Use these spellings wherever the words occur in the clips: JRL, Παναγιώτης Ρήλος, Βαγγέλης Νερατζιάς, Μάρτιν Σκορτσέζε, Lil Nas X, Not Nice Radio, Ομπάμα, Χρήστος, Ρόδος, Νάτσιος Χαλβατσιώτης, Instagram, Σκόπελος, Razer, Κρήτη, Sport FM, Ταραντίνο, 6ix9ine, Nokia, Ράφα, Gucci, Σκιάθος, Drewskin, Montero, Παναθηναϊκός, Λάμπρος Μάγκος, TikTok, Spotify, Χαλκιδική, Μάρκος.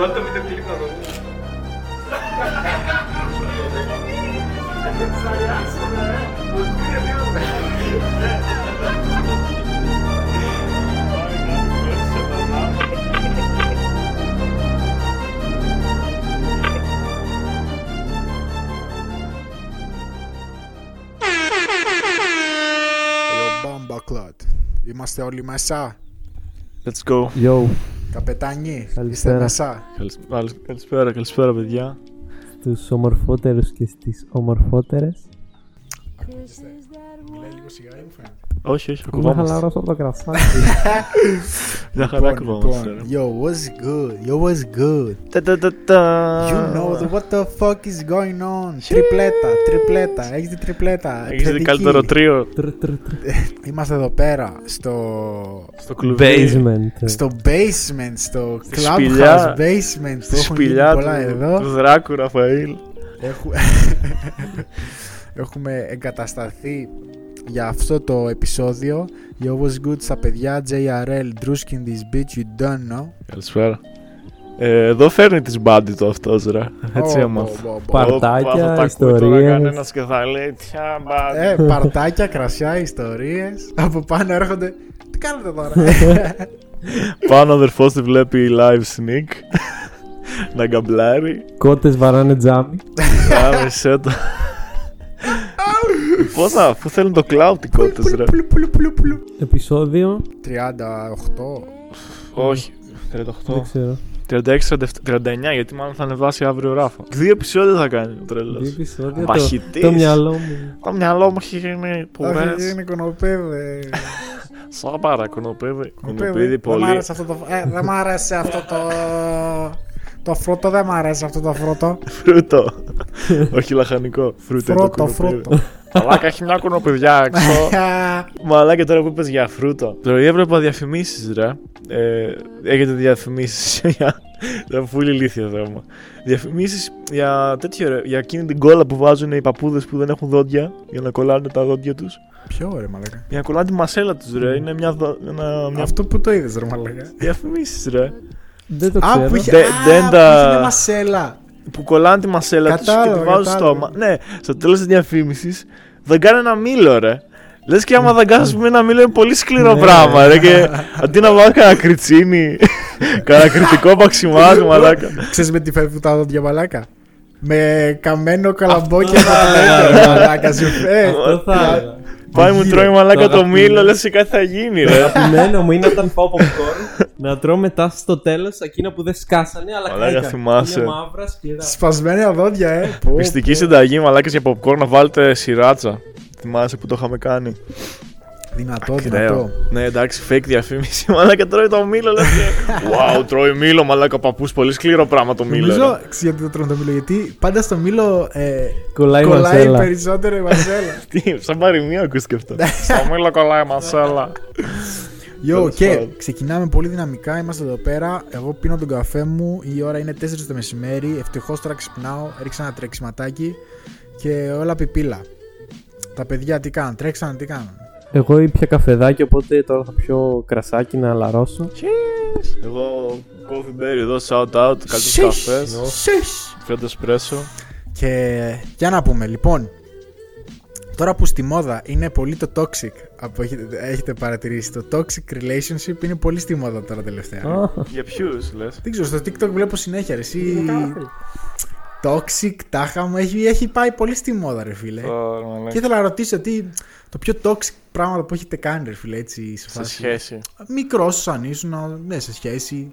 Βάλτε το βίντεο κλιπ να δω. Είμαστε όλοι μέσα. Let's go. Yo. Καπετάνι, είστε μέσα. Καλησπέρα, καλησπέρα παιδιά. Στους ομορφότερους και στις ομορφότερες. Ακούγεστε, μιλάει λίγο σιγά ή μου φαίνεται? Όχι, όχι, ακουγόμαστε. Είμαι χαλαρός από το κρασάκι. Μια χαρά ακουγόμαστε. Yo, what's good, yo, what's good. You know what the fuck is going on. Τριπλέτα, έχεις δει τριπλέτα? Έχεις δει καλύτερο τρίο? Είμαστε εδώ πέρα, στο basement. Στο basement, στο clubhouse basement. Στη σπηλιά του Δράκου Ραφαήλ. Έχουμε εγκατασταθεί για αυτό το επεισόδιο. Yo, what's good στα παιδιά, JRL, Drewskin this bitch, you don't know. Καλησπέρα. Εδώ φέρνει τις μπάντι του αυτός ρε. Έτσι έμαθα. Παρτάκια, ιστορίες. Παρτάκια, κρασιά, ιστορίες. Από πάνω έρχονται. Τι κάνετε τώρα? Πάνω ο αδερφός τη βλέπει live sneak. Να γκαμπλάρει. Κότες βαράνε τζάμι. Άρεσε το. Πόσα, πού θέλουν το cloud οι κότες ρε. Επεισόδιο 38. Όχι, 38. Δεν ξέρω. 36-39, γιατί μάλλον θα ανεβάσει αύριο Ράφα. 2 επεισόδια θα κάνει ο τρελός. 2 επεισόδια. Παχητής. Το μυαλό μου. Το μυαλό μου έχει γίνει πουρές. Έχει γίνει κονοπέδι. Σαμπάρα κονοπέδι. Κονοπέδι πολύ. Δεν μ' άρεσε αυτό το... Το φρούτο, δεν μ' αρέσει αυτό το φρούτο. Φρούτο. Όχι λαχανικό. Φρούτο. Μαλάκα, έχει μια κονοπηδιά έξω. Μαλάκα, τώρα που είπες για φρούτο. Τώρα έβλεπα διαφημίσεις, ρε. Έχετε διαφημίσεις για. Δεν φούλη ηλίθεια θέμα. Διαφημίσεις για τέτοιο ρε. Για εκείνη την κόλλα που βάζουν οι παππούδες που δεν έχουν δόντια. Για να κολλάνε τα δόντια τους. Ποιο ρε μαλάκα? Για να κολλάνε τη μασέλα τους, ρε. Είναι μια... Αυτό που το είδες, ρε μαλάκα. Διαφημίσεις, ρε. Δεν το ξέρω. Που είχε μια μασέλα. Που κολλάνε τη μασέλα τους και τη βάζουν στόμα. Ναι, στο τέλος της διαφήμισης δαγκάνε ένα μήλο ρε. Λες και άμα δαγκάσεις με ένα μήλο είναι πολύ σκληρό πράγμα ρε. Και αντί να βάλω κανένα κριτσίνι, κανένα κριτικό παξιμάδι μαλάκα. Ξέρεις με τι φεύγουν τα δόντια μαλάκα? Με καμένο καλαμπόκι από το μέτρο μαλάκα σου. Πάει μου τρώει μαλάκα το μήλο, λες και κάτι θα γίνει ρε. Το αγαπημένο μου είναι όταν πάω popcorn να τρώω μετά στο τέλος εκείνα που δεν σκάσανε αλλά κάηκαν. Είναι μαύρα σκληρά. Σπασμένα δόντια Πιστική συνταγή μαλάκες για popcorn, να βάλετε σιράτσα. Θυμάσαι που το είχαμε κάνει? Δυνατό. Ναι, εντάξει, fake διαφήμιση. Μαλάκα τρώει το μήλο, λες. Wow, τρώει μήλο, μαλάκα παππούς. Πολύ σκληρό πράγμα το μήλο. Νομίζω γιατί το τρώνε το μήλο, γιατί πάντα στο μήλο κολλάει περισσότερο η μασέλα. Τι, σαν παροιμία ακούστηκε αυτό. Στο μήλο κολλάει η μασέλα. Και ξεκινάμε πολύ δυναμικά. Είμαστε εδώ πέρα. Εγώ πίνω τον καφέ μου. Η ώρα είναι 4 το μεσημέρι. Ευτυχώς τώρα ξυπνάω. Έριξα ένα τρεξιματάκι και όλα πιπίλα. Τα παιδιά τι κάνουν? Τρέξαν, τι κάνουν? Εγώ ήπια καφεδάκι, οπότε τώρα θα πιω κρασάκι να λαρώσω. Cheers. Εγώ coffee berry εδώ, shout out, καλούς καφές. Φρέντο εσπρέσο. Και για να πούμε λοιπόν, τώρα που στη μόδα είναι πολύ το toxic, έχετε παρατηρήσει το toxic relationship, είναι πολύ στη μόδα τώρα τελευταία. Για ποιους λες? Δεν ξέρω, στο TikTok βλέπω συνέχεια ρε, εσύ... Toxic, τάχα μου, έχει πάει πολύ στη μόδα ρε φίλε. Και ήθελα να ρωτήσω τι το πιο toxic πράγμα που έχετε κάνει ρε φίλε, έτσι σε φάση. Σε σχέση. Μικρός αν ήσουν, ναι, σε σχέση.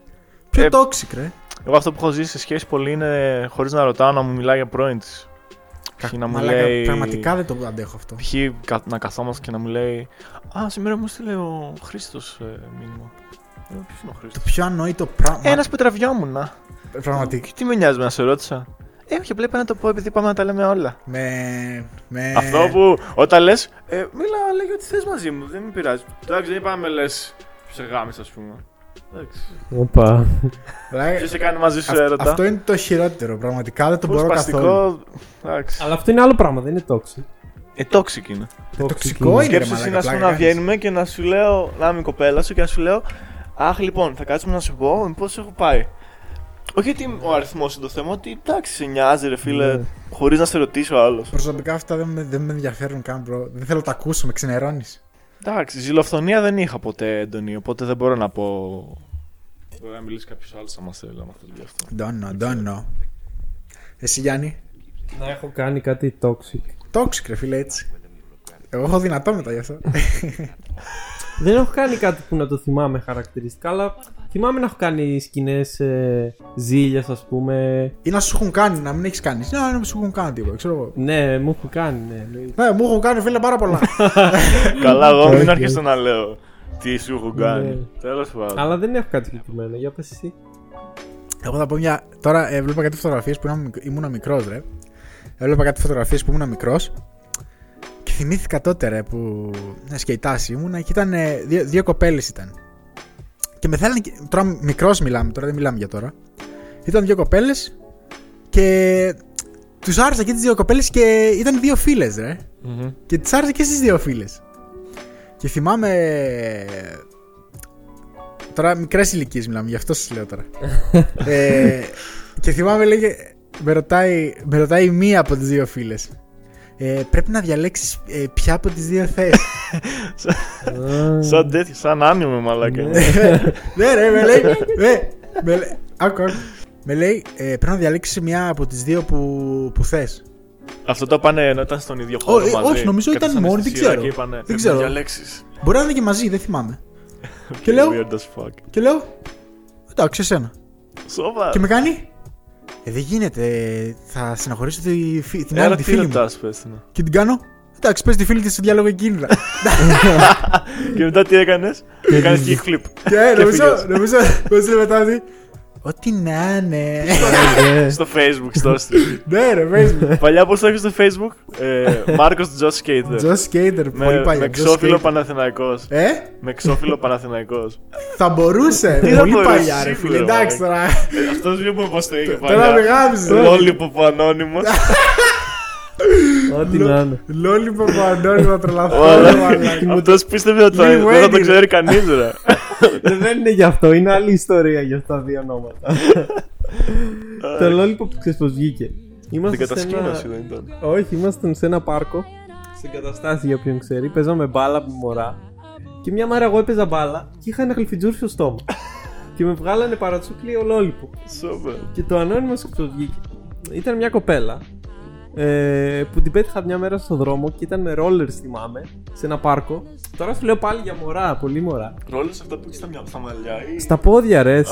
Πιο toxic ρε. Εγώ αυτό που έχω ζήσει σε σχέση πολύ είναι χωρίς να ρωτάω να μου μιλάει για πρώην της. Μαλάκα, λέει... πραγματικά δεν το αντέχω αυτό. Π.χ. να καθόμαστε και να μου λέει «Α, σήμερα μου στείλε ο Χρήστος μήνυμα». Ποιος είναι ο Χρήστος? Το πιο ανόητο πράγμα. Ένας που τραβιόμουν. Πραγματικά. Τι με νοιάζει να σε ρώτησα. Όχι, απλά είπα να το πω επειδή πάμε να τα λέμε όλα. Αυτό που όταν λες, μίλα, λέγε ότι θες μαζί μου, δεν με πειράζει. Εντάξει, δεν είπαμε λες σε γάμισε, ας πούμε. Εντάξει. Οπα. Ποιος σε κάνει μαζί σου έρωτα. Αυτό είναι το χειρότερο, πραγματικά δεν το μπορώ καθόλου. Αλλά αυτό είναι άλλο πράγμα, δεν είναι toxic. Toxic είναι. Τοξικό είναι. Σκέψου να σου να βγαίνουμε και να σου λέω, να είμαι η κοπέλα σου και να σου λέω, αχ λοιπόν, θα κάτσουμε να σου πω, μήπως έχω πάει. Όχι ότι ο αριθμός είναι το θέμα, ότι εντάξει, σε νοιάζει, ρε φίλε, χωρίς να σε ρωτήσει ο άλλος. Προσωπικά αυτά δεν με ενδιαφέρουν καν, bro. Δεν θέλω να τα ακούσω, με ξενερώνεις. Εντάξει, ζηλοφθονία δεν είχα ποτέ έντονη, οπότε δεν μπορώ να πω. Μπορεί να μιλήσει κάποιος άλλος να μας θέλει να μάθει γι' αυτό. Don't know. Εσύ, Γιάννη. Να έχω κάνει κάτι toxic. Toxic, ρε φίλε, έτσι. Εγώ έχω δυνατό μετά γι' αυτό. Δεν έχω κάνει κάτι που να το θυμάμαι χαρακτηριστικά, αλλά θυμάμαι να έχω κάνει σκηνές ζήλιας, ας πούμε. Ή να σου έχουν κάνει, να μην έχεις κάνει. Να σου έχουν κάνει τίποτα, ξέρω εγώ. Ναι, μου έχουν κάνει, ναι. Ναι, μου έχουν κάνει, φίλε, πάρα πολλά. Καλά, εγώ μην αρχίσω να λέω τι σου έχουν κάνει. Τέλος πάντων. Αλλά δεν έχω κάτι συγκεκριμένο, για πες εσύ. Εγώ θα πω μια. Τώρα έβλεπα κάτι φωτογραφίες που ήμουν μικρός, ρε. Έβλεπα κάτι φωτογραφίες που ήμουν μικρός. Και θυμήθηκα τότε, ρε, που σκεϊτάς ήμουνα και ήταν δύο κοπέλες ήταν. Και με θέλανε. Τώρα μικρός μιλάμε, τώρα δεν μιλάμε για τώρα. Ήταν δύο κοπέλες και τους άρεσα και τις δύο κοπέλες και ήταν δύο φίλες, ρε. Mm-hmm. Και τις άρεσα και στις δύο φίλες. Και θυμάμαι. Τώρα μικρές ηλικίες μιλάμε, γι' αυτό σας λέω τώρα. Και θυμάμαι, λέγε. Με ρωτάει μία από τις δύο φίλες. Πρέπει να διαλέξεις ποια από τις δύο θέσεις. Σαν τέτοιο, σαν άνιμο μαλάκα. Ναι ρε, με λέει. Με λέει, πρέπει να διαλέξεις μια από τις δύο που θες. Αυτό το πάνε να ήταν στον ίδιο χώρο μαζί. Όχι, νομίζω ήταν μόνοι, δεν ξέρω. Μπορεί να είναι και μαζί, δεν θυμάμαι. Και λέω, εντάξει εσένα. Και με κάνει. Δεν γίνεται, θα συναχωρήσω την άλλη τη φίλη μου. Και την κάνω. Εντάξει, πες τη φίλη της στο διάλογο εκείνη. Και μετά τι έκανες? Έκανες kickflip. Και νομίζω πως είναι μετά ότι ό,τι να είναι. Στο Facebook, στο stream. Ναι ρε, Facebook. Παλιά πως το έχεις στο Facebook? Μάρκος του Josh Skater. Josh Skater, πολύ παλιά. Με ξόφυλλο Παναθηναϊκός. Με ξόφυλλο Παναθηναϊκός. Θα μπορούσε, πολύ παλιά ρε φίλε. Εντάξει τώρα. Αυτός δεν μπορεί πως το είχε παλιά. Τώρα μεγάλωσες. Lollipop ανώνυμος. Ό,τι να είναι. Lollipop ανώνυμο τρελαθώ. Αυτός πίστευε ότι δεν θα το ξέρει κανείς ρε. Δεν είναι γι' αυτό, είναι άλλη ιστορία για αυτά τα δύο ονόματα. Το Lollipop που ξέρεις πως βγήκε. Την κατασκήνωση δεν ήταν. Όχι, ήμασταν σε ένα πάρκο. Στην καταστάση για όποιον ξέρει. Παίζαμε μπάλα με μωρά. Και μια μέρα εγώ έπαιζα μπάλα και είχα ένα γλυφιτζούρι στο στόμα. Και με βγάλανε παρατσούκλι ο Lollipop. Και το ανώνυμο που βγήκε ήταν μια κοπέλα που την πέτυχα μια μέρα στο δρόμο και ήταν με rollers, θυμάμαι, σε ένα πάρκο. Τώρα σου λέω πάλι για μωρά, πολύ μωρά. Rollers αυτά που έχεις στα μαλλιά ή. Στα πόδια, ρε.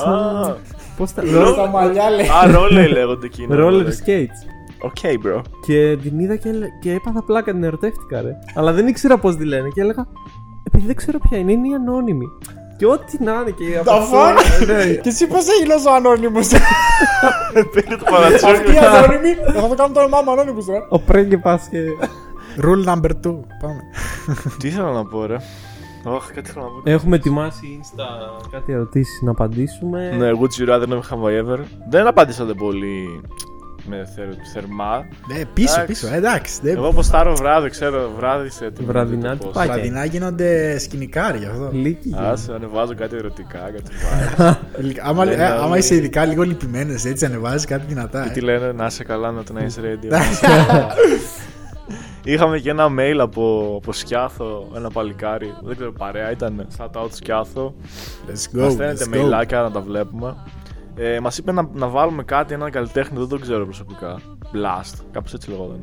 Πώς τα λέω. Στα μαλλιά λέει. Α, roller λέγονται εκείνα. Roller skates. Οκ, bro. Και την είδα και έπαθα πλάκα, την ερωτεύτηκα, ρε. Αλλά δεν ήξερα πώς τη λένε και έλεγα. Επειδή δεν ξέρω ποια είναι, είναι η ανώνυμη. Και ό,τι να είναι και τα φάγα! Και εσύ πώς έγινες ο ανώνυμος? Πήρε το παρατσόκι. Αυτή η ανώνυμη, θα το κάνω το όνομά μου ανώνυμος τώρα. Ο πρίγκιπας και... Rule number 2, πάμε. Τι ήθελα να πω ρε. Έχουμε ετοιμάσει Insta κάτι ερωτήσεις να απαντήσουμε. Ναι, would you rather not have ever. Δεν απαντήσατε πολύ με θερμά. Ναι, πίσω, εντάξει. Εγώ ποστάρω βράδυ, ξέρω, βράδυ σε τέτοιο. Βραδινά γίνονται σκηνικάρια αυτό. Ας ανεβάζω κάτι ερωτικά, κάτι βάζει. Άμα είσαι ειδικά λίγο λυπημένος, έτσι ανεβάζει κάτι δυνατά. Και τι λένε, να είσαι καλά, να Not Nice Radio. Είχαμε και ένα mail από Σκιάθο, ένα παλικάρι, δεν ξέρω, παρέα ήταν. Shout out Σκιάθο. Μας στέλνετε mailάκια να τα βλέπουμε. Μας είπε να βάλουμε κάτι, έναν καλλιτέχνη, δεν το ξέρω προσωπικά. Blast, κάπως έτσι λεγόταν.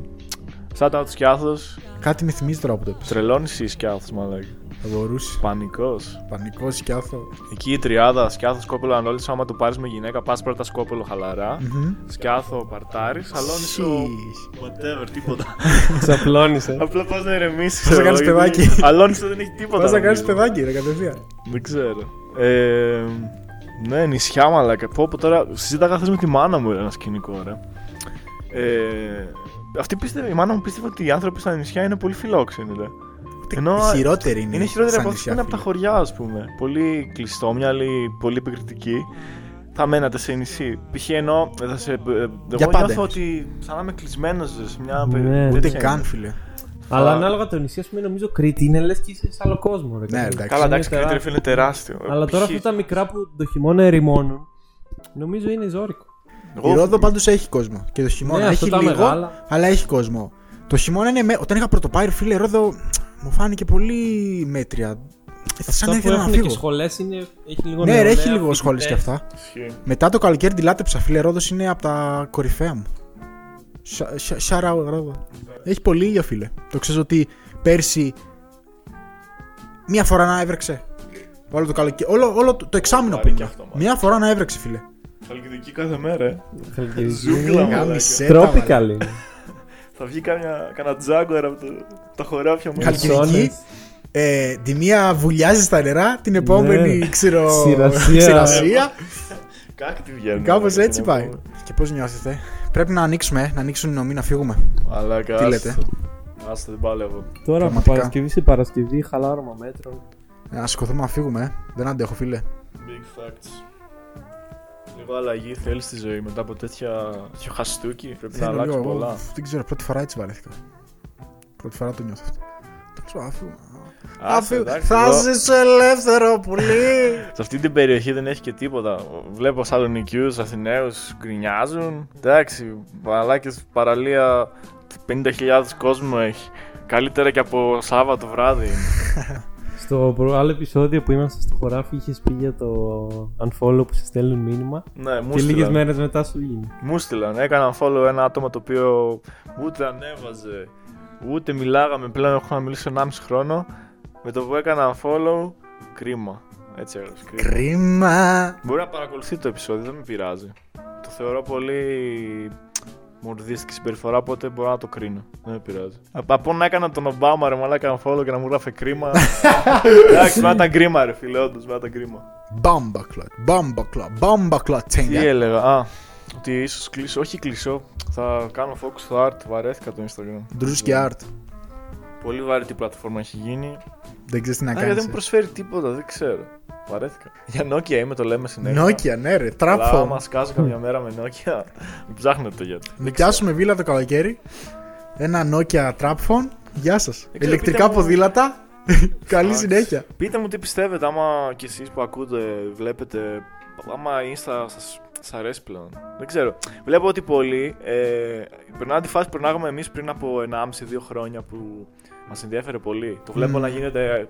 Shout out Σκιάθος. Κάτι με θυμίζει τώρα από το πίσω. Τρελώνεις εσύ Σκιάθος, μαλάκι. Θα μπορούσε. Πανικός Σκιάθο. Εκεί η τριάδα, Σκιάθο, Σκόπελο, Ανόλυσο. Άμα το πάρεις με γυναίκα, πας πρώτα Σκόπελο χαλαρά. Mm-hmm. Σκιάθο, Παρτάρης, Αλόνισο. Whatever, τίποτα. Ξαπλώνησε. Απλά πας να ηρεμήσεις. Πώς θα κάνεις παιδάκι. Αλόνισο δεν έχει τίποτα. Πώς θα κάνεις παιδάκι, ρε, κατευθείαν. Δεν ξέρω. Ναι, νησιά μαλάκα. Πω πω τώρα συζήταγα χθες με τη μάνα μου ένα σκηνικό, ρε. Αυτή πίστευε, η μάνα μου πίστευε ότι οι άνθρωποι στα νησιά είναι πολύ φιλόξενοι, ρε. Ενώ χειρότεροι είναι. Είναι χειρότεροι από αυτούς που είναι από τα χωριά, ας πούμε. Πολύ κλειστόμυαλοι, πολύ επικριτικοί. Θα μένατε σε νησί. Π.χ. ενώ. Εγώ νιώθω ότι σαν να είμαι κλεισμένος σε μια περιοχή. Ούτε καν, φίλε. Αλλά ανάλογα το νησί, α πούμε, νομίζω Κρήτη είναι λες και είσαι σε άλλο κόσμο. Ρε, ναι, εντάξει. Καλά, εντάξει, Κρήτη είναι τεράστιο. Αλλά τώρα αυτά τα μικρά που το χειμώνα ερημώνουν, νομίζω είναι ζώρικο. Εγώ... Η Ρόδο πάντως έχει κόσμο. Και το χειμώνα έχει λίγο, μεγάλα, αλλά έχει κόσμο. Το χειμώνα είναι. Όταν είχα πρωτοπάρει, φίλε, Ρόδο μου φάνηκε πολύ μέτρια. Σαν να ήθελα να φύγω. Σχολές είναι, έχει λίγο νεολαία, έχει λίγο σχολές και αυτά. Μετά το καλοκαίρι τη λάτρεψα, φίλε, Ρόδος είναι από τα κορυφαία μου. Σαράω, Ρόδο. Έχει πολύ ήλιο, φίλε. Το ξέρεις ότι πέρσι μία φορά να έβρεξε. Όλο το καλοκαίρι. Όλο το εξάμηνο πριν. Μία φορά να έβρεξε, φίλε. Χαλκιδική κάθε μέρα. Ζούγκλα μου. Τρόπικαλ. Θα βγει κανένα τζάγκουαρ από τα χωράφια μου. Χαλκιδική. Τη μία βουλιάζει στα νερά, την επόμενη ξηρασία. Κάτι βγαίνει. Κάπως έτσι πάει. Και πώς νιώθετε? Πρέπει να ανοίξουμε, να ανοίξουν οι νομοί, να φύγουμε. Αλλά τι λέτε? Άστε, δεν πάλευω. Τώρα από Παρασκευή σε Παρασκευή, χαλάρωμα μέτρων. Να σηκωθούμε να φύγουμε, δεν αντέχω, φίλε. Big facts. Λίγο αλλαγή θέλει στη ζωή μετά από τέτοιο χαστούκι. Πρέπει να αλλάξει πολλά. Δεν ξέρω, πρώτη φορά έτσι βαρέθηκα. Πρώτη φορά το νιώθω αυτό. Θα ζεις ελεύθερο πολύ. Σε αυτή την περιοχή δεν έχει και τίποτα. Βλέπω Σαλονικιούς, Αθηναίους γκρινιάζουν. Εντάξει, μαλάκες, παραλία 50.000 κόσμο έχει. Καλύτερα και από Σάββατο βράδυ. Στο άλλο επεισόδιο που ήμασταν στο χωράφι, είχες πει για το unfollow που σε στέλνουν μήνυμα. Ναι, και λίγες μέρες μετά σου γίνει. Μου στείλαν, έκανα unfollow ένα άτομο το οποίο ούτε ανέβαζε, ούτε μιλάγαμε πλέον. Έχω να μιλήσω 1,5 χρόνο. Με το που έκανα follow, κρίμα. Έτσι έγραψε. Κρίμα. Μπορεί να παρακολουθεί το επεισόδιο, δεν με πειράζει. Το θεωρώ πολύ μορδίστικη συμπεριφορά, οπότε μπορώ να το κρίνω. Δεν με πειράζει. Από να έκανα τον Ομπάμα, ρε μαλάκα, να follow και να μου γράφε κρίμα. Εντάξει, μετά ήταν κρίμα, ρε φίλε, όντως, μετά ήταν κρίμα. Μπάμπακλα, τσέγγια. Τι έλεγα, ότι ίσως κλείσω, όχι κλείσω. Θα κάνω focus στο art, βαρέθηκα το Instagram. Drewskin art. Πολύ βαρετή πλατφόρμα έχει γίνει. Δεν ξέρεις τι να κάνεις. Δεν μου προσφέρει τίποτα, δεν ξέρω. Βαρέθηκα. Για Nokia είμαι, το λέμε συνέχεια. Nokia, ναι, ρε, τραπφό. Αν μα κάσω καμιά μέρα με Nokia, μην ψάχνετε γιατί. Μην πιάσουμε βίλα το καλοκαίρι. Ένα Nokia τραπφόν. Γεια σας. Ηλεκτρικά ποδήλατα. Καλή συνέχεια. Πείτε μου τι πιστεύετε, άμα κι εσείς που ακούτε, βλέπετε. Άμα Insta σας αρέσει πλέον. Δεν ξέρω. Βλέπω ότι πολλοί περνάνε τη φάση που περνάγαμε εμείς πριν από 1,5-2 χρόνια που μας ενδιέφερε πολύ. Το βλέπω να γίνεται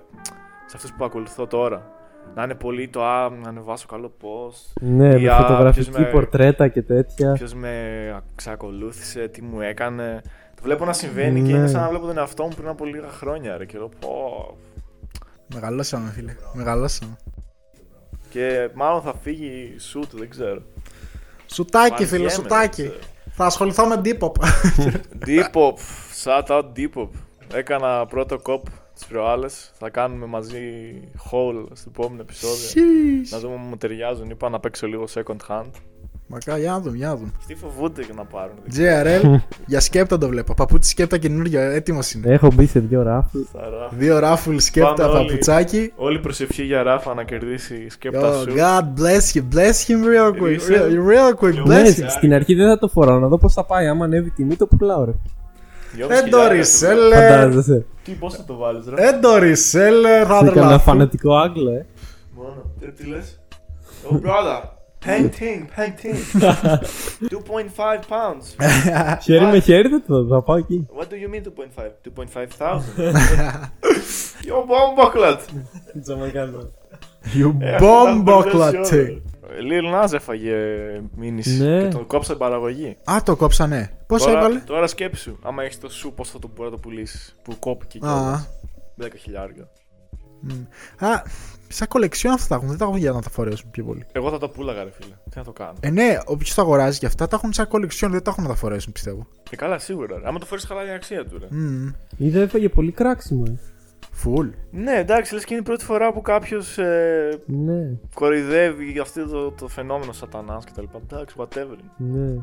σε αυτούς που ακολουθώ τώρα. Να είναι πολύ το να ανεβάσω καλό post. Ναι, με φωτογραφική πορτρέτα και τέτοια. Ποιος με ξακολούθησε, τι μου έκανε. Το βλέπω να συμβαίνει και είναι σαν να βλέπω τον εαυτό μου πριν από λίγα χρόνια. Ρε, και λέω, πω. Μεγαλώσαμε, φίλε. Μεγαλώσαμε. Και μάλλον θα φύγει σουτ, δεν ξέρω. Σουτάκι, φίλε, σουτάκι. Θα ασχοληθώ με D-pop. D-pop, shout out D-pop. Έκανα πρώτο κοπ τις προάλλες. Θα κάνουμε μαζί haul στο επόμενο επεισόδιο. Να δούμε αν μου ταιριάζουν. Είπα να παίξω λίγο second hand. Μακά, για να δούμε, για να δούμε. Τι φοβούνται και να πάρουν. JRL, για σκέπτα το βλέπω. Παπούτσι σκέπτα καινούργια, έτοιμος είναι. Έχω μπει σε 2 ράφουλ. Δύο ράφουλ σκέπτα, παπουτσάκι. Όλη προσευχή για Ράφα να κερδίσει σκέπτα σου. God bless you, bless him real quick. Real quick, bless him. Στην αρχή δεν θα το φοράω, να δω πώς θα πάει. Άμα ανέβει τιμή, το πουλάω, ρε. Εντορισέλε. Φαντάζεσαι. Τι, πώς θα το βάλεις, ρε. Εντορισέλε, θα τρελαθώ. Ένα φανατικό Άγγλο, Μόνο. Τι λες. Oh brother. Painting. 2.5 pounds. Χέρι με χέρι θα πάω εκεί. What do you mean 2.5 thousand? You bomboclat. You bomboclat. Lil Nas έφαγε μήνυση και τον κόψαν παραγωγή. Α, το κόψανε. Πώς έβαλε? Τώρα σκέψου, άμα έχεις το σου πώς θα το μπορεί να το πουλήσεις. Που κόπηκε και όλες 10.000. Α, σαν κολεξιόν αυτά τα έχουν, δεν τα έχουν για να τα φορέσουν πιο πολύ. Εγώ θα τα πούλαγα, ρε φίλε, τι να το κάνω. Ναι, όποιος τα αγοράζει και αυτά τα έχουν σαν κολεξιόν, δεν τα έχουν να τα φορέσουν, πιστεύω. Και καλά, σίγουρα. Άμα το φορέσει, χαλάει η αξία του, ρε. Είδα, έφαγε πολύ κράξιμο. Φουλ. Ναι, εντάξει, λες και είναι η πρώτη φορά που κάποιος κοροϊδεύει αυτό το φαινόμενο σατανάς κτλ. Εντάξει, whatever. Ναι.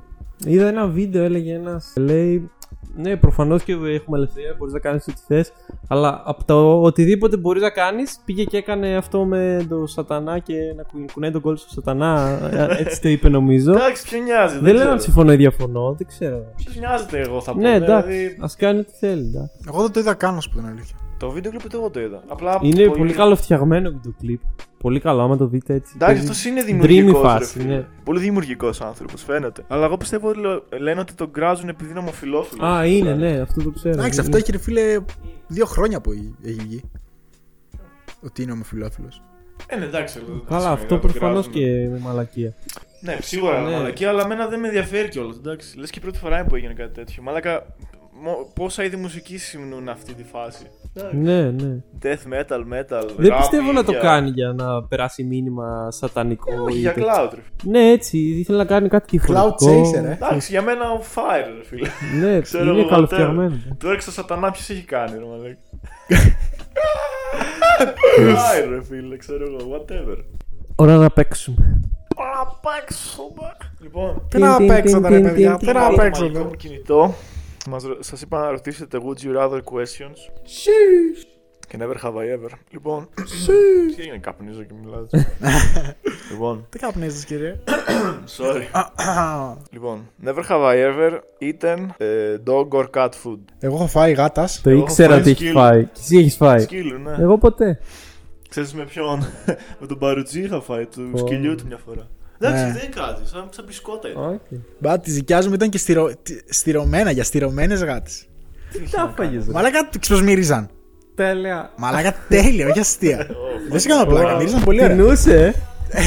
Είδα ένα βίντεο, έλεγε ένας. Λέει. Ναι, προφανώς και έχουμε ελευθερία, μπορείς να κάνεις ό,τι θες. Αλλά από το οτιδήποτε μπορείς να κάνεις, πήγε και έκανε αυτό με το σατανά και να κουνάει τον κόλο στο σατανά. Έτσι το είπε, νομίζω. Εντάξει, ποιο νοιάζεται. Δεν λέω να συμφωνώ ή διαφωνώ, δεν ξέρω. Ποιο νοιάζεται, εγώ θα πω. Ναι, εντάξει, ας κάνει ό,τι θέλει. Εγώ δεν το είδα καν, α πούμε την αλήθεια. Το βίντεο κλιπ εγώ το είδα. Απλά είναι πολύ καλό φτιαγμένο βίντεο κλιπ. Πολύ καλό άμα το δείτε έτσι. Εντάξει, αυτός είναι δημιουργικός. Είναι... πολύ δημιουργικός άνθρωπος, φαίνεται. Αλλά εγώ πιστεύω λένε ότι τον κράζουν επειδή είναι ομοφυλόφιλος. Α, είναι, ναι, αυτό το ξέρω. Εντάξει, αυτό έχει ρε φίλε 2 χρόνια που έχει βγει. Ότι είναι ομοφυλόφιλος. Ναι, εντάξει. Καλά, αυτό προφανώς και με μαλακία. Ναι, σίγουρα με μαλακία, αλλά εμένα δεν με ενδιαφέρει κιόλας. Λες και πρώτη φορά που έγινε κάτι τέτοιο. Μαλάκα, πόσα είδη μουσική σημνούν αυτή τη φάση. Ναι, ναι. Death metal, metal. Δεν πιστεύω να το κάνει για να περάσει μήνυμα σατανικό. Όχι, για cloud. Ναι, έτσι. Ήθελε να κάνει κάτι κυκλοφορικό. Cloud chaser, εντάξει, για μένα on fire, φίλε. Ναι, είναι καλοφτιαγμένο. Το έριξε ο σατανά, ποιος έχει κάνει, ρε μαλάκα. Fire, ρε φίλε, ξέρω εγώ, whatever. Ωραία να παίξουμε. Λοιπόν, τι να παίξατε, ρε παιδιά. Τι να παίξατε. Το κινητό. Σας είπα να ρωτήσετε would you rather questions. Sheesh. Και never have I ever. Λοιπόν. Sheesh. Τι έγινε, καπνίζω και μιλάω. Λοιπόν. Τι καπνίζεις, κύριε. Sorry. Λοιπόν, never have I ever eaten dog or cat food. Εγώ έχω φάει γάτας. Το ήξερα τι έχει φάει. Και εσύ έχεις φάει. Σκύλου, ναι. Εγώ ποτέ. Ξέρεις με ποιον. Με τον Μπαρουτζή είχα φάει. Του σκυλιού του μια φορά. Εντάξει, δεν είναι κάτι, σαν μπισκότα είναι. Μπα, τη ζητιάζουμε, ήταν και στηρωμένα, για στηρωμένες γάτες. Τι τα φάγες. Μαλάκα, τους μύριζαν. Τέλεια. Μαλάκα, τέλεια, όχι αστεία. Δεν σε κάνω πλάκα, μύριζαν πολύ ωραία. Τινούσε.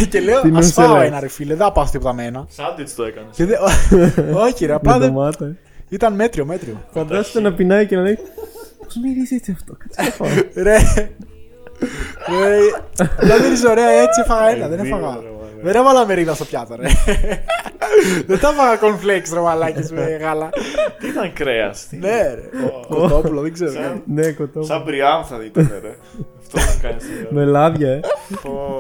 Και λέω, ας φάω ένα ρε φίλε, δεν θα πάω τίποτα με ένα. Σάντουιτς το έκανες. Όχι ρε, πάντα. Ήταν μέτριο, μέτριο. Φαντάζεσαι να πεινάει και να λέει, πώς μυρίζει έτσι αυτό, δεν ωραία έτσι, έφαγα ένα, δεν έφαγα. Δεν έβαλα μερίδα στο πιάτο, ρε. Δεν τα έφαγα κονφλέξ, ρε μαλάκες με γάλα. Τι ήταν κρέας, τι. Ναι, ρε. Κοτόπουλο, δεν ξέρω. Ναι, κοτόπουλο. Σαν μπριάμ θα δείτε, ρε. Αυτό θα κάνεις. Με λάδια, ε.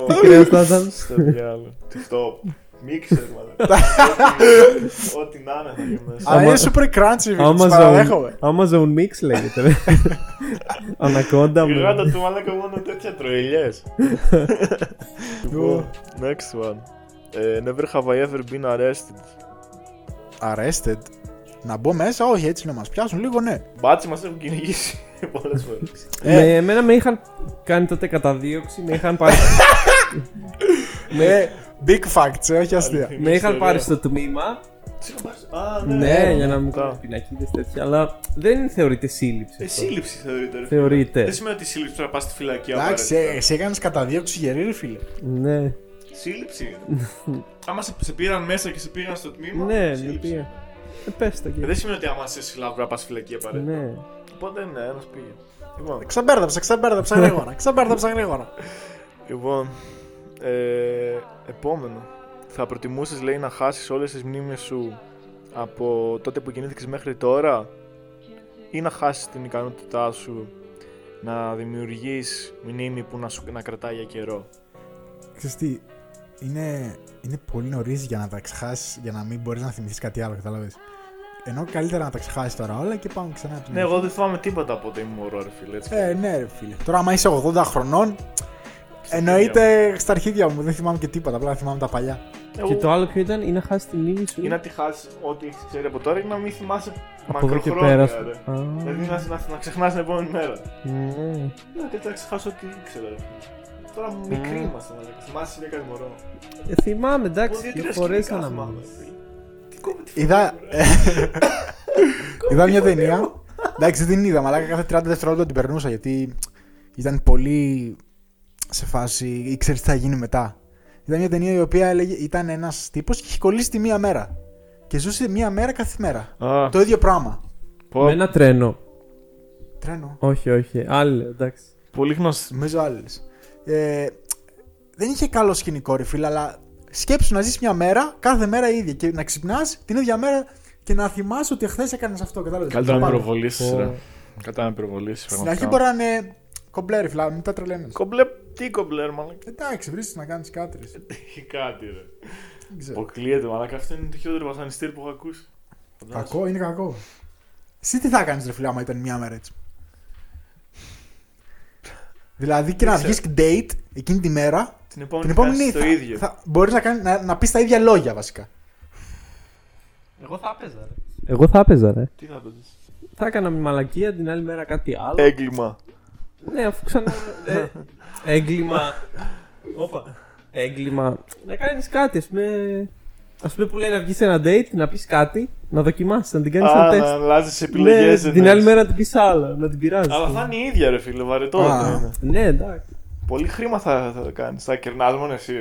Τι κρέας θα ήταν. Στο διάλο. Το μίξερ, μάλλον. Ό,τι να είναι θα γίνει. Αλλά είναι super crunchy, μίξερ, παραδέχομαι. Amazon Mix λέγεται. Ανακόντα μου. Η γάτα του μαλάκα μόνο τέτοια τροιλιές. Next one. Never have I ever been arrested. Arrested? Να μπω μέσα, όχι έτσι να μας πιάσουν λίγο, ναι. Μπάτσι μας έχουν κυνηγήσει πολλές φορές. Εμένα με είχαν κάνει τότε καταδίωξη, με είχαν πάρει. Με big facts, όχι αστεία. Με είχαν πάρει στο τμήμα. Ναι, για να μου κάνουν πινακίδες τέτοια, αλλά δεν θεωρείται σύλληψη. Σύλληψη θεωρείται. Δεν σημαίνει ότι σύλληψη τώρα πας στη φυλακή. Εντάξει, εσύ έκανες καταδίωξη γερή, ρε φίλε. Ναι. Σύλληψη. Άμα σε πήραν μέσα και σε πήγαν στο τμήμα. Ναι, σύλληψη. Δεν σημαίνει ότι άμα σε συλλάβουν να πας στη φυλακή απαραίτητα. Ναι. Οπότε ναι, ένας πήγε. Ξεμπέρδεψα γρήγορα. Λοιπόν, επόμενο. Θα προτιμούσες, λέει, να χάσεις όλες τις μνήμες σου από τότε που γεννήθηκες μέχρι τώρα ή να χάσεις την ικανότητά σου να δημιουργείς μνήμη που να κρατάει για καιρό. Ξέρεις τι, είναι πολύ νωρίς για να τα ξεχάσεις, για να μην μπορείς να θυμηθείς κάτι άλλο, καταλάβες. Ενώ καλύτερα να τα ξεχάσεις τώρα όλα και πάμε ξανά. Ναι, εγώ δεν θυμάμαι τίποτα από τότε ήμουν μωρό, ρε φίλε. Έτσι. Ναι, ρε φίλε. Τώρα, άμα είσαι 80 χρονών, εννοείται στα αρχίδια μου, δεν θυμάμαι και τίποτα, απλά θυμάμαι τα παλιά. Και το άλλο ποιο ήταν, είναι να χάσεις τη μνήμη σου. Είναι να τη χάσεις ό,τι έχεις ξέρει από τώρα και να μην θυμάσαι μακροχρόνια. Δηλαδή να ξεχνάς την επόμενη μέρα. Ναι, να ξεχάσεις ό,τι ήξερα. Τώρα μικροί είμαστε, θυμάσαι είναι κάτι μωρό. Θυμάμαι, εντάξει, και φορές αναμάμαι. Είδα μια ταινία, εντάξει δεν την είδα, μαλάκα κάθε 30 δευτερόλεπτα την περνούσα γιατί ήταν πολύ σε φάση ήξερε τι θα γίνει μετά. Ήταν μια ταινία η οποία ήταν ένας τύπος και είχε κολλήσει τη μία μέρα. Και ζούσε μία μέρα κάθε μέρα. Το ίδιο πράγμα. Με ένα τρένο. Τρένο. Όχι. Άλλη, εντάξει. Πολύ γνωστή. Μεζο άλλες. Δεν είχε καλό σκηνικό, ρε φίλε, αλλά σκέψου να ζεις μια μέρα, κάθε μέρα η ίδια. Και να ξυπνάς την ίδια μέρα και να θυμάσαι ότι χθες έκανες αυτό. Κατάλαβες. Καλύτερα να πυροβολήσεις. Στην αρχή μπορεί να είναι κομπλέ, ρε φίλε, μην τα τρελαίνεις. Τι κομπλέρ, μάλλον. Εντάξει, βρίσκεις να κάνεις κάτι. Κάτι, ρε. Αποκλείεται, μάλλον. Αυτό είναι το χειρότερο βασανιστήρι που έχω ακούσει. Κακό, είναι κακό. Εσύ τι θα κάνεις, ρε φίλε, άμα ήταν μια μέρα έτσι. Δηλαδή και να βγεις date εκείνη τη μέρα. Την επόμενη το ίδιο. Μπορείς να πεις τα ίδια λόγια βασικά. Εγώ θα έπαιζα, ρε. Τι θα έπαιζες. Θα έκανα μια μαλακία την άλλη μέρα κάτι άλλο. Έγκλημα. Ναι, αφού ξανά. Έγκλημα. Όπα. Έγκλημα. Να κάνεις κάτι, ας πούμε που λέει να βγεις σε ένα date, να πεις κάτι, να δοκιμάσεις, να την κάνεις ένα τεστ. Να αλλάζεις επιλογές. Ναι, την άλλη μέρα να την πεις άλλα, να την πειράζεις. Αλλά θα είναι η ίδια, ρε φίλε, βαρετό. Ναι, εντάξει. Πολύ χρήμα θα κάνεις, θα κερνάς μόνο εσύ.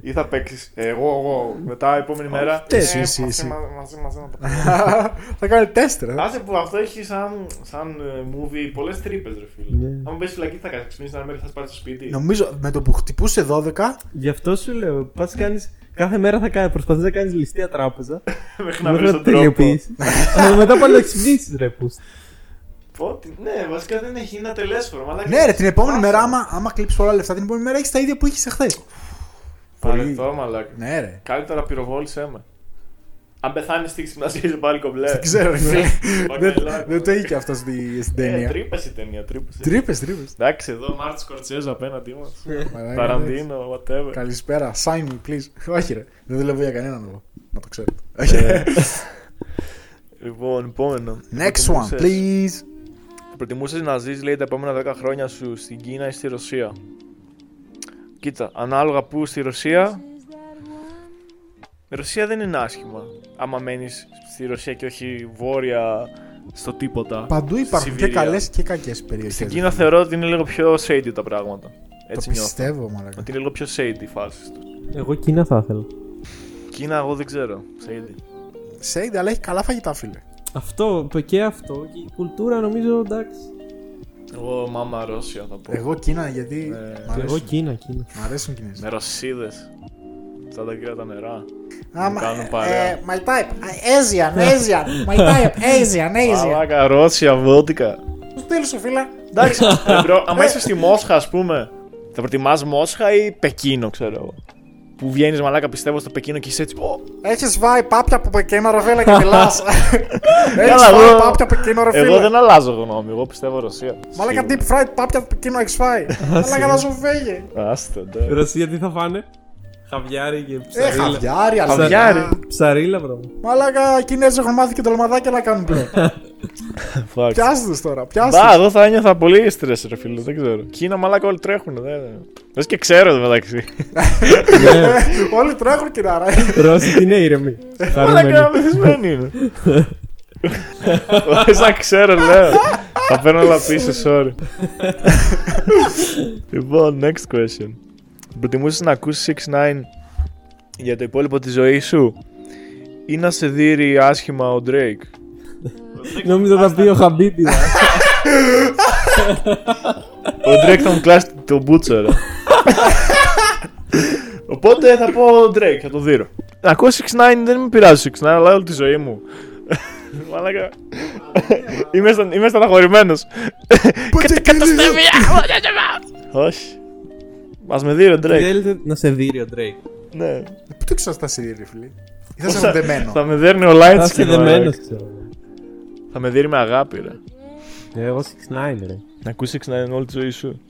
Ή θα παίξεις εγώ, μετά επόμενη μέρα. Εσύ. Μαζί να το κάνω. Θα κάνει τεστ, ρε. Άσε που αυτό έχει σαν movie πολλές τρύπες, ρε φίλε. Αν πέσει φυλακή, θα ξυπνήσεις ένα μέρη, θα πάρεις στο σπίτι. Νομίζω με το που χτυπούσε 12. Γι' αυτό σου λέω, πας κάνεις. Κάθε μέρα θα προσπαθείς να κάνεις ληστεία τράπεζα. Μέχρι να βρεις τον τρόπο. Αλλά μετά πάλι θα ξυπνήσεις, ρε. Ναι, βασικά δεν έχει ένα τελέσφορο. Ναι, ρε, την επόμενη μέρα, άμα κλείψεις όλα λεφτά, την επόμενη μέρα έχεις τα ίδια που είχες εχθές. Παρετό, μαλάκα. Ναι, ρε. Καλύτερα πυροβόλησέ με. Αν πεθάνεις στη γυμνασία, πάλι κομπλέ. Δεν ξέρω, δεν το έχει και αυτό στην ταινία. Τρύπες η ταινία. Τρύπες. Εντάξει, εδώ Μάρτιν Σκορτσέζο απέναντί μας. Ταραντίνο, whatever. Καλησπέρα, sign me, please. Όχι, ρε. Δεν δουλεύω για κανέναν εγώ. Να το ξέρετε. Λοιπόν, επόμενο. Next one, please. Προτιμούσες να ζεις, λέει, τα επόμενα 10 χρόνια σου στην Κίνα ή στη Ρωσία? Κοίτα, ανάλογα που στη Ρωσία. Η Ρωσία δεν είναι άσχημα. Άμα μένεις στη Ρωσία και όχι βόρεια στο τίποτα. Παντού υπάρχουν Σιβήρια. Και καλές και κακές περιοχές. Στην Κίνα θεωρώ ότι είναι λίγο πιο shady τα πράγματα. Έτσι το πιστεύω, μάλλον. Ότι είναι λίγο πιο shady η φάση του. Εγώ Κίνα θα ήθελα. Κίνα, εγώ δεν ξέρω. Shady, αλλά έχει καλά φαγητά, φίλε. Αυτό, το και αυτό. Και η κουλτούρα νομίζω εντάξει. Εγώ μάμα Ρώσια θα πω. Εγώ Κίνα γιατί. Εγώ Κίνα. Μ' αρέσουν Κινέζοι. Με Ρωσίδες. Σαν τα κύρα τα νερά. Άμα. My type. Asian. My type. Asian. Μαλάκα, Ρώσια, βότικα. Του στείλω σου, φίλα. Εντάξει. Αν είσαι στη Μόσχα, ας πούμε, θα προτιμάς Μόσχα ή Πεκίνο, ξέρω εγώ. Που βγαίνεις, μαλάκα, πιστεύω στο Πεκίνο και είσαι έτσι. Έχεις βάει πάπια από Πεκίνο, ρε φίλε, και μιλάς. Έχεις βάει πάπια από Πεκίνο, ρε φίλε. Εγώ δεν αλλάζω γνώμη, εγώ πιστεύω Ρωσία. Μαλάκα, deep fried πάπια από Πεκίνο έχεις βάει. Μαλάκα, να σου φύγει. Ρωσία τι θα φάνε? Χαβιάρι και ψαρίλα. Χαβιάρι. Ψαρίλα, μπρο. Μαλάκα, οι Κινέζοι έχουν μάθει και τολμαδάκια να κάνουν πλέον. Πιάστε τους τώρα, πιάστε. Μπα, εδώ θα ένιωθα πολύ στρες, ρε φίλε, δεν ξέρω. Κίνα, μαλάκα, όλοι τρέχουν. Δες και ξέρω εδώ μεταξύ. Όλοι τρέχουν, Κινάρα. Ρώσοι τι είναι ήρεμοι. Μαλάκα, μεθυσμένοι είναι. Δες να ξέρω, λέω. Θα παίρνω όλα πίσω, sorry. Λοιπόν, next question. Προτιμούσες να ακούσεις 6ix9ine για το υπόλοιπο της ζωής σου ή να σε δείρει άσχημα ο Drake? Νόμιζα θα πει ο Χαμπίπι. Ο Drake θα μου κλάσει τον μπούτσο, ρε. Οπότε θα πω ο Drake, θα το δείρω. Να ακούσεις 6ix9ine δεν με πειράζει 6ix9ine, αλλά όλη τη ζωή μου. Μαλάκα, είμαι στεναχωρημένος. Καταστρέφεια. Όχι. Ας με δει ο Drake. Θέλετε να σε δει ο Drake. Ναι. Πού το ξέρω θα σε δει, φίλοι. Ή θα δεμένο. Θα με δέρνει ο Lights. Θα δεμένος, ξέρω. Θα με δει με αγάπη, ρε. Εγώ 6ix9ine, ρε. Να ακούσει 6ix9ine όλη τη ζωή σου.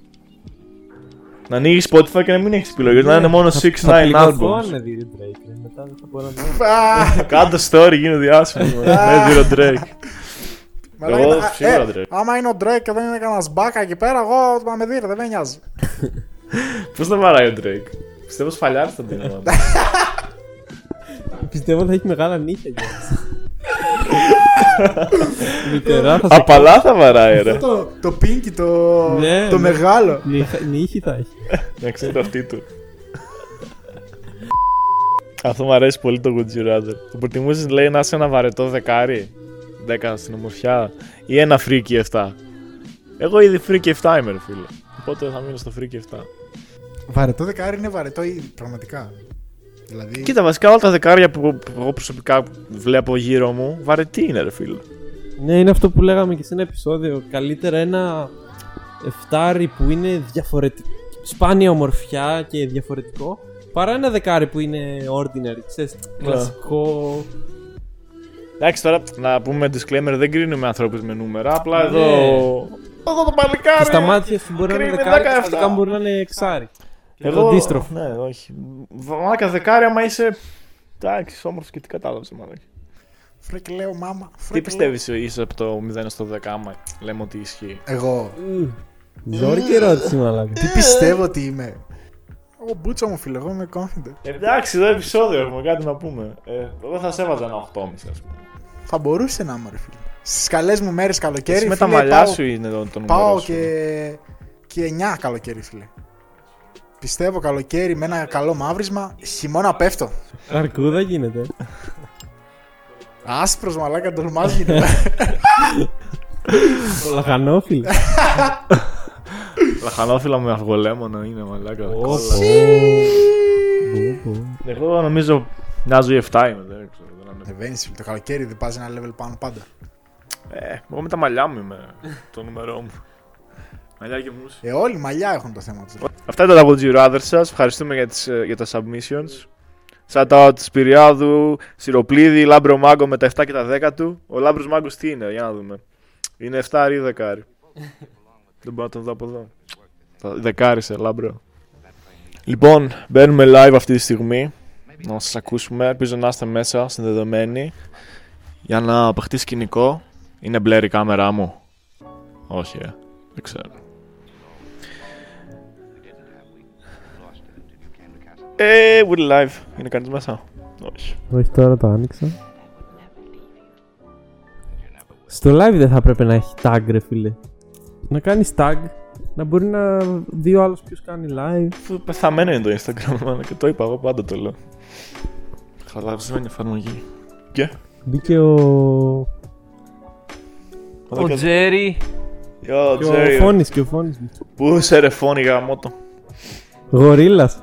Να ανοίγει Spotify και να μην έχει επιλογές. Να είναι μόνο 6ix9ine albums. Θα μπορώ να δει ο Drake. Μετά δεν θα μπορώ να δει. Κάντε story, γίνε διάσημο. Να δει ο Drake. Εγώ σίγουρα Drake. Άμα είναι ο Drake και δεν είναι κανένα μπάκα εκεί πέρα, εγώ θα με δει, δεν με νοιάζει. Πώς θα βαράει ο Drake? Πιστεύω σφαλιάρεις τον τίνο. Πιστεύω θα έχει μεγάλα νύχια. Απαλά θα βαράει, ρε. Το πίνκι, το μεγάλο. Νύχι θα έχει. Να ξέρει το αυτή του. Αυτό μου αρέσει πολύ το Gucci Razer. Το προτιμούσες, λέει, να είσαι ένα βαρετό δεκάρι, 10 στην ομορφιά, ή ένα φρίκι 7? Εγώ ήδη φρίκι 7 είμαι, ρε φίλε. Οπότε θα μείνω στο φρίκι 7. Βαρετό δεκάρι είναι βαρετό ή πραγματικά? Δηλαδή... Κοίτα, βασικά όλα τα δεκάρια που εγώ προσωπικά βλέπω γύρω μου, βαρετή είναι, ρε φίλε. Ναι, είναι αυτό που λέγαμε και σε ένα επεισόδιο. Καλύτερα ένα εφτάρι που είναι διαφορετικό, σπάνια ομορφιά και διαφορετικό, παρά ένα δεκάρι που είναι ordinary, ξέρεις, κλασικό. Εντάξει, τώρα να πούμε disclaimer, δεν κρίνουμε ανθρώπους με νούμερα, απλά εδώ... Αυτό το παλικάρι! Στα μάτια σου μπορεί να είναι δεκάρι, πρακτικά μπορεί να είναι εξάρι. Εγώ, το αντίστροφο. Ναι, όχι. Μαλάκα δεκάρι, άμα είσαι. Εντάξει, όμορφο και τι κατάλαβε, μαλάκα. Φρέκ, λέω μάμα. Τι πιστεύεις είσαι από το 0 στο 10, άμα λέμε ότι ισχύει? Εγώ. Ζόρικη ερώτηση, μαλάκα. Τι πιστεύω ότι είμαι? Ο μπούτσα μου, φίλε, εγώ είμαι confident. Εντάξει, εδώ επεισόδιο έχουμε κάτι να πούμε. Εγώ θα σε έβαζα ένα 8,5 α πούμε. Θα μπορούσε να είμαι, ρε φίλε. Στις καλές μου μέρες καλοκαίρι. Εσύ με φίλε, τα μαλλιά σου είναι το νούμερο. Πάω και 9 καλοκαίρι, φίλε. Πιστεύω καλοκαίρι με ένα καλό μαύρισμα, χειμώνα πέφτω. Αρκούδα γίνεται. Άσπρος μαλάκα ντολμάς γίνεται. Λαχανόφυλλα. Λαχανόφυλλα με αυγολέμονα είναι μαλάκα. Εγώ νομίζω μια ζωή 7 είμαι. Βένεις, το καλοκαίρι δεν πάζει ένα level πάνω πάντα. Εγώ με τα μαλλιά μου είμαι το νούμερό μου. Μαλλιά και μους. Όλοι μαλλιά έχουν το θέμα τους. Αυτά ήταν από τους G-Rathers σας. Ευχαριστούμε για τα submissions. Shout out της Πυριάδου, Σιροπλίδη, Λάμπρο Μάγκο με τα 7 και τα 10 του. Ο Λάμπρος Μάγκος τι είναι, για να δούμε. Είναι 7 ή 10. Δεν μπορώ να τον δω από εδώ. Δεκάρισε, Λάμπρο. Λοιπόν, μπαίνουμε live αυτή τη στιγμή. Να σας ακούσουμε. Ελπίζω να είστε μέσα, συνδεδεμένοι. Για να παιχτεί σκηνικό. Είναι μπλερ η κάμερά μου? Όχι, δεν ξέρω. We're live. Είναι κανείς μέσα? Όχι. Όχι, τώρα το άνοιξα. Στο live δεν θα πρέπει να έχει tag, ρε φίλε. Να κάνεις tag. Να μπορεί να δει ο άλλος ποιος κάνει live. Πεθαμένο είναι το Instagram. Και το είπα εγώ, πάντα το λέω. Χαλαρισμένη εφαρμογή. Και μπήκε ο Τζέρι. Ο Φόνης και ο Φόνης. Πού είσαι ρε Φόνη γαμότο? Γορίλας.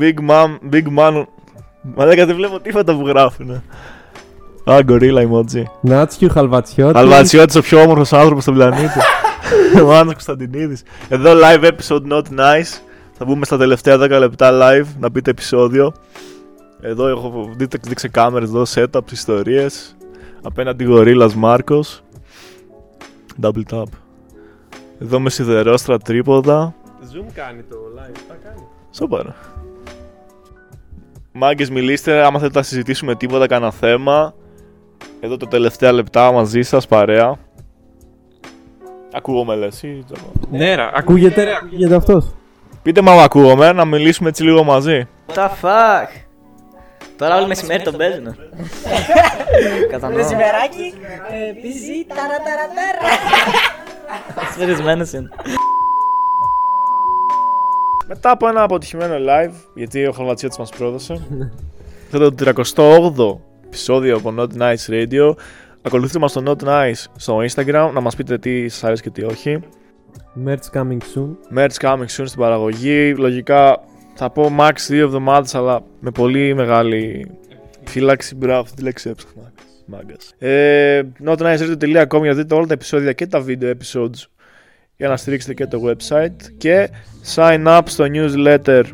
Big man, big man. Μαλάκα δεν βλέπω τίποτα που γράφουνε. Α, γκορίλα emoji. Νάτσιου Χαλβατσιώτη. Χαλβατσιώτης, ο πιο όμορφος άνθρωπος στον πλανήτη. Ο Άννας Κωνσταντινίδης. Εδώ live episode Not Nice. Θα μπούμε στα τελευταία 10 λεπτά live. Να πείτε επεισόδιο. Εδώ έχω δείξει κάμερες, εδώ setups, ιστορίες. Απέναντι γορίλας Μάρκος. Double tap. Εδώ με σιδερόστρα τρίποδα. Zoom κάνει το live, θα κάνει. Σοπάρα. Μάγκες μιλήστε, άμα θέλετε να συζητήσουμε τίποτα, κανένα θέμα. Εδώ τα τελευταία λεπτά μαζί σας, παρέα. Ακούγομαι λες ή... Ναι ρε, ακούγεται ρε, ακούγεται αυτός. Πείτε μα ακούγομαι, να μιλήσουμε έτσι λίγο μαζί. What the fuck. Τώρα όλη μεσημέρι τον παίζουν. Κατανοώ. Μεσημεράκι, πιζί, ταραταραταρα. Σφυρισμένος είναι. Μετά από ένα αποτυχημένο live, γιατί ο Χαλβατσιώτης μας πρόδωσε, το 38ο επεισόδιο από Not Nice Radio. Ακολουθείτε μας στο Not Nice στο Instagram, να μας πείτε τι σας αρέσει και τι όχι. Merch coming soon. Merch coming soon στην παραγωγή. Λογικά θα πω max 2 εβδομάδες, αλλά με πολύ μεγάλη φύλαξη. Μπράβο, τη λέξη έψαχνα. Μάγκας. NotNiceRadio.com για να δείτε όλα τα επεισόδια και τα video episodes. Για να στηρίξετε και το website και sign up στο newsletter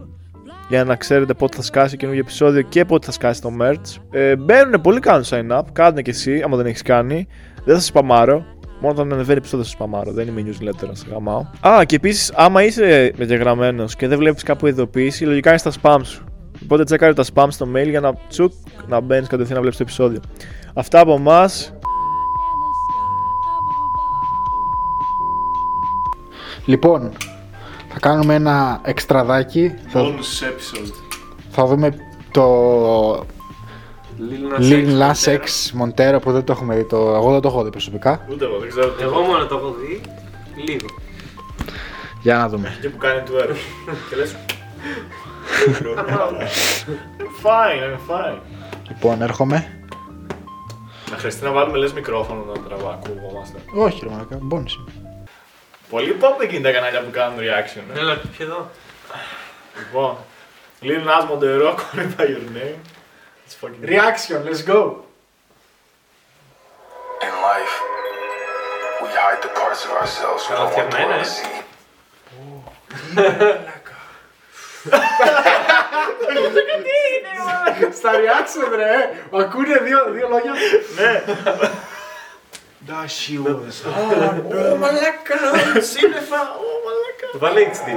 για να ξέρετε πότε θα σκάσει καινούργιο επεισόδιο και πότε θα σκάσει το merch. Μπαίνουνε πολύ, κάνουν sign up, κάντε και εσύ άμα δεν έχεις κάνει. Δεν θα σας παμάρω, μόνο όταν ανεβαίνει επεισόδιο θα σας παμάρω, δεν είμαι newsletter να σας γαμάω. Α, και επίσης άμα είσαι εγγεγραμμένος και δεν βλέπεις κάπου ειδοποίηση, λογικά είναι στα spam σου. Οπότε τσεκάρει τα spam στο mail για να τσουκ να μπαίνεις κατευθείαν να βλέπεις το επεισόδιο. Αυτά από εμάς. Λοιπόν, θα κάνουμε ένα εξτραδάκι. Bonus episode. Θα δούμε το Lil Nas X Montero που δεν το έχουμε δει. Εγώ δεν το έχω δει προσωπικά. Ούτε εγώ, δεν ξέρω. Εγώ μόνο το έχω δει λίγο. Για να δούμε. Και που κάνει του έργου. Και λες. I'm fine. Λοιπόν, έρχομαι. Να χρειαστεί να βάλουμε λες μικρόφωνο να τραβακούμαστε. Όχι, ρε μαλάκα, bonus. Πολύ pop εκείνη τα κανάλια που κάνουν reaction. Ναι, αλλά και εδώ. Λοιπόν, Lil Nas Montero, call me by your name. It's fucking reaction, let's go. In life, we hide the parts of ourselves we don't want the world to see. Στα reaction, ρε. Ακούνε δύο λόγια. Ναι. That she was. Oh, μαλάκα, σύννεφα, μαλάκα. Βάλε HD.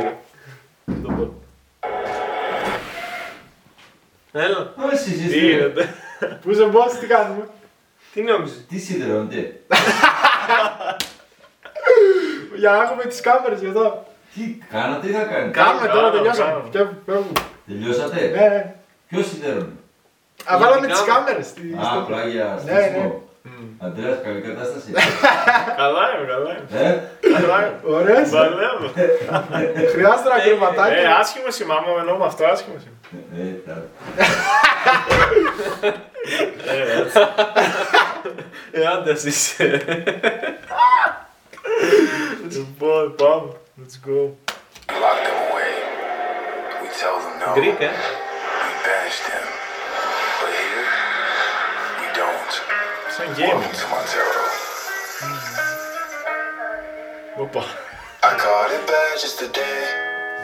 Έλα. Τι γίνεται? Πού σε μπώσεις, τι κάνουμε? Τι νόμιζες? Τι σιδερώνεται? Για να έχουμε τις κάμερες εδώ. Τι κάνατε ή θα κάνετε? Κάνουμε τώρα, τελειώσαμε. Τελειώσατε? Ναι. Ποιος συνέρωνε? Βάλαμε τις κάμερες. Α, πλάγια στασμό. Αντρέας, καλή κατάσταση. Καλά είμαι, καλά είμαι. Ωραίες. Χρειάζεται ένα κρυματάκι. Άσχημα σήμα, άμα εννοώ με αυτό, άσχημα σήμα. Άντας είσαι. Λοιπόν, πάμε. Let's go. Lock them away. We tell them no. Greek, eh? We banish them. But here, we don't. Welcome to Montero. Opa. I caught it bad just today.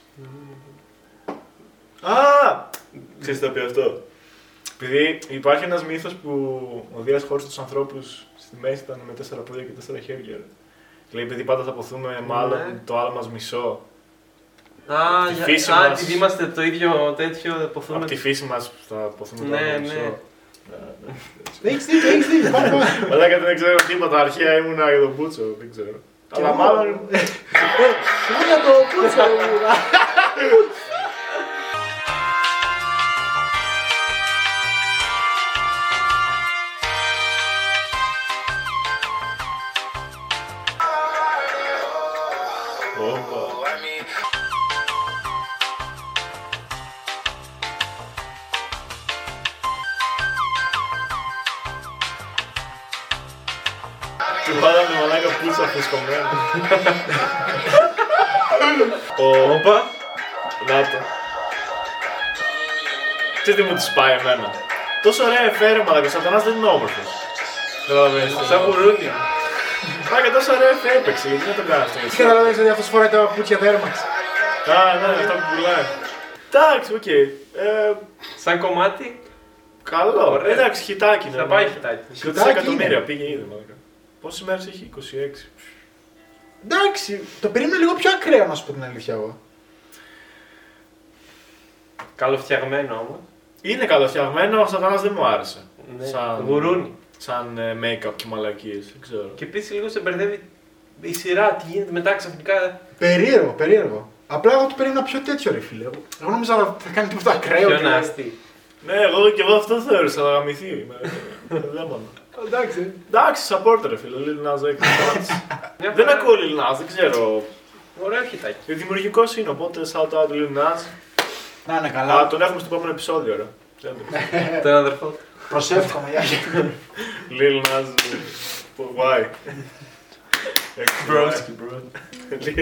Α! Ξέρεις τι θα πει αυτό. Επειδή υπάρχει ένας μύθος που ο Δίας χώρισε τους ανθρώπους στη μέση ήταν με 4 πόδια και 4 χέρια. Λέει επειδή πάντα θα ποθούμε μάλλον το άλλο μας μισό. Α, επειδή είμαστε το ίδιο τέτοιο, ποθούμε... Από τη φύση μας θα ποθούμε το άλλο μισό. Έχεις δίκιο, έχεις δίκιο. Αλλά και δεν ξέρω τίποτα, αρχαία ήμουνα για τον Πούτσο, δεν ξέρω. Αλλά μάλλον... Πού για το Πούτσο ήμουνα. Όπα, νάτο. Τι τι μου τις πάει εμένα. Τόσο ωραία εφαίρεμα, αλλά και ο Σατανάς δεν είναι όμορφος. Καταλαβαίνεις, σαν κουρούνι. Πάει και τόσο ωραία εφαίρεμα, έπαιξε, γιατί δεν το κάνω αυτό. Τι καταλαβαίνεις ότι αυτός φοράει τα παπούτσια δέρμαξ. Α, ναι, αυτό που πουλάει. Εντάξει, οκ. Σαν κομμάτι. Καλό, εντάξει, χιτάκι. Θα πάει χιτάκι. 20 εκατομμύρια πήγε ήδη, μάλλον. Πόσες μέρες έχει, 26. Εντάξει, το περίμενα λίγο πιο ακραίο να σου πω την αλήθεια εγώ. Καλοφτιαγμένο όμως. Είναι καλοφτιαγμένο, ο Σατανάς δεν μου άρεσε. Ναι, σαν γουρούνι. Σαν make-up και μαλακίες, δεν ξέρω. Και επίσης λίγο σε μπερδεύει η σειρά, τι γίνεται μετά ξαφνικά. Περίεργο, περίεργο. Απλά εγώ το περίμενα πιο τέτοιο ρε φίλε. Εγώ νόμιζα να θα κάνει τίποτα ακραίο. Πιο νάστη. Ναι, εγώ και εγώ αυτό θεώρησα, να γαμηθεί. Εντάξει. Εντάξει, support ρε φίλε, Lil Nas X. Δεν ακούω Lil Nas, δεν ξέρω. Ωραίο χιτάκι. Δημιουργικός είναι, οπότε shout out Lil Nas. Να είναι καλά. Α, τον έχουμε στο επόμενο επεισόδιο, ρε. Τον αδερφό. Προσεύχομαι, για Lil Nas, why? Broski, bro.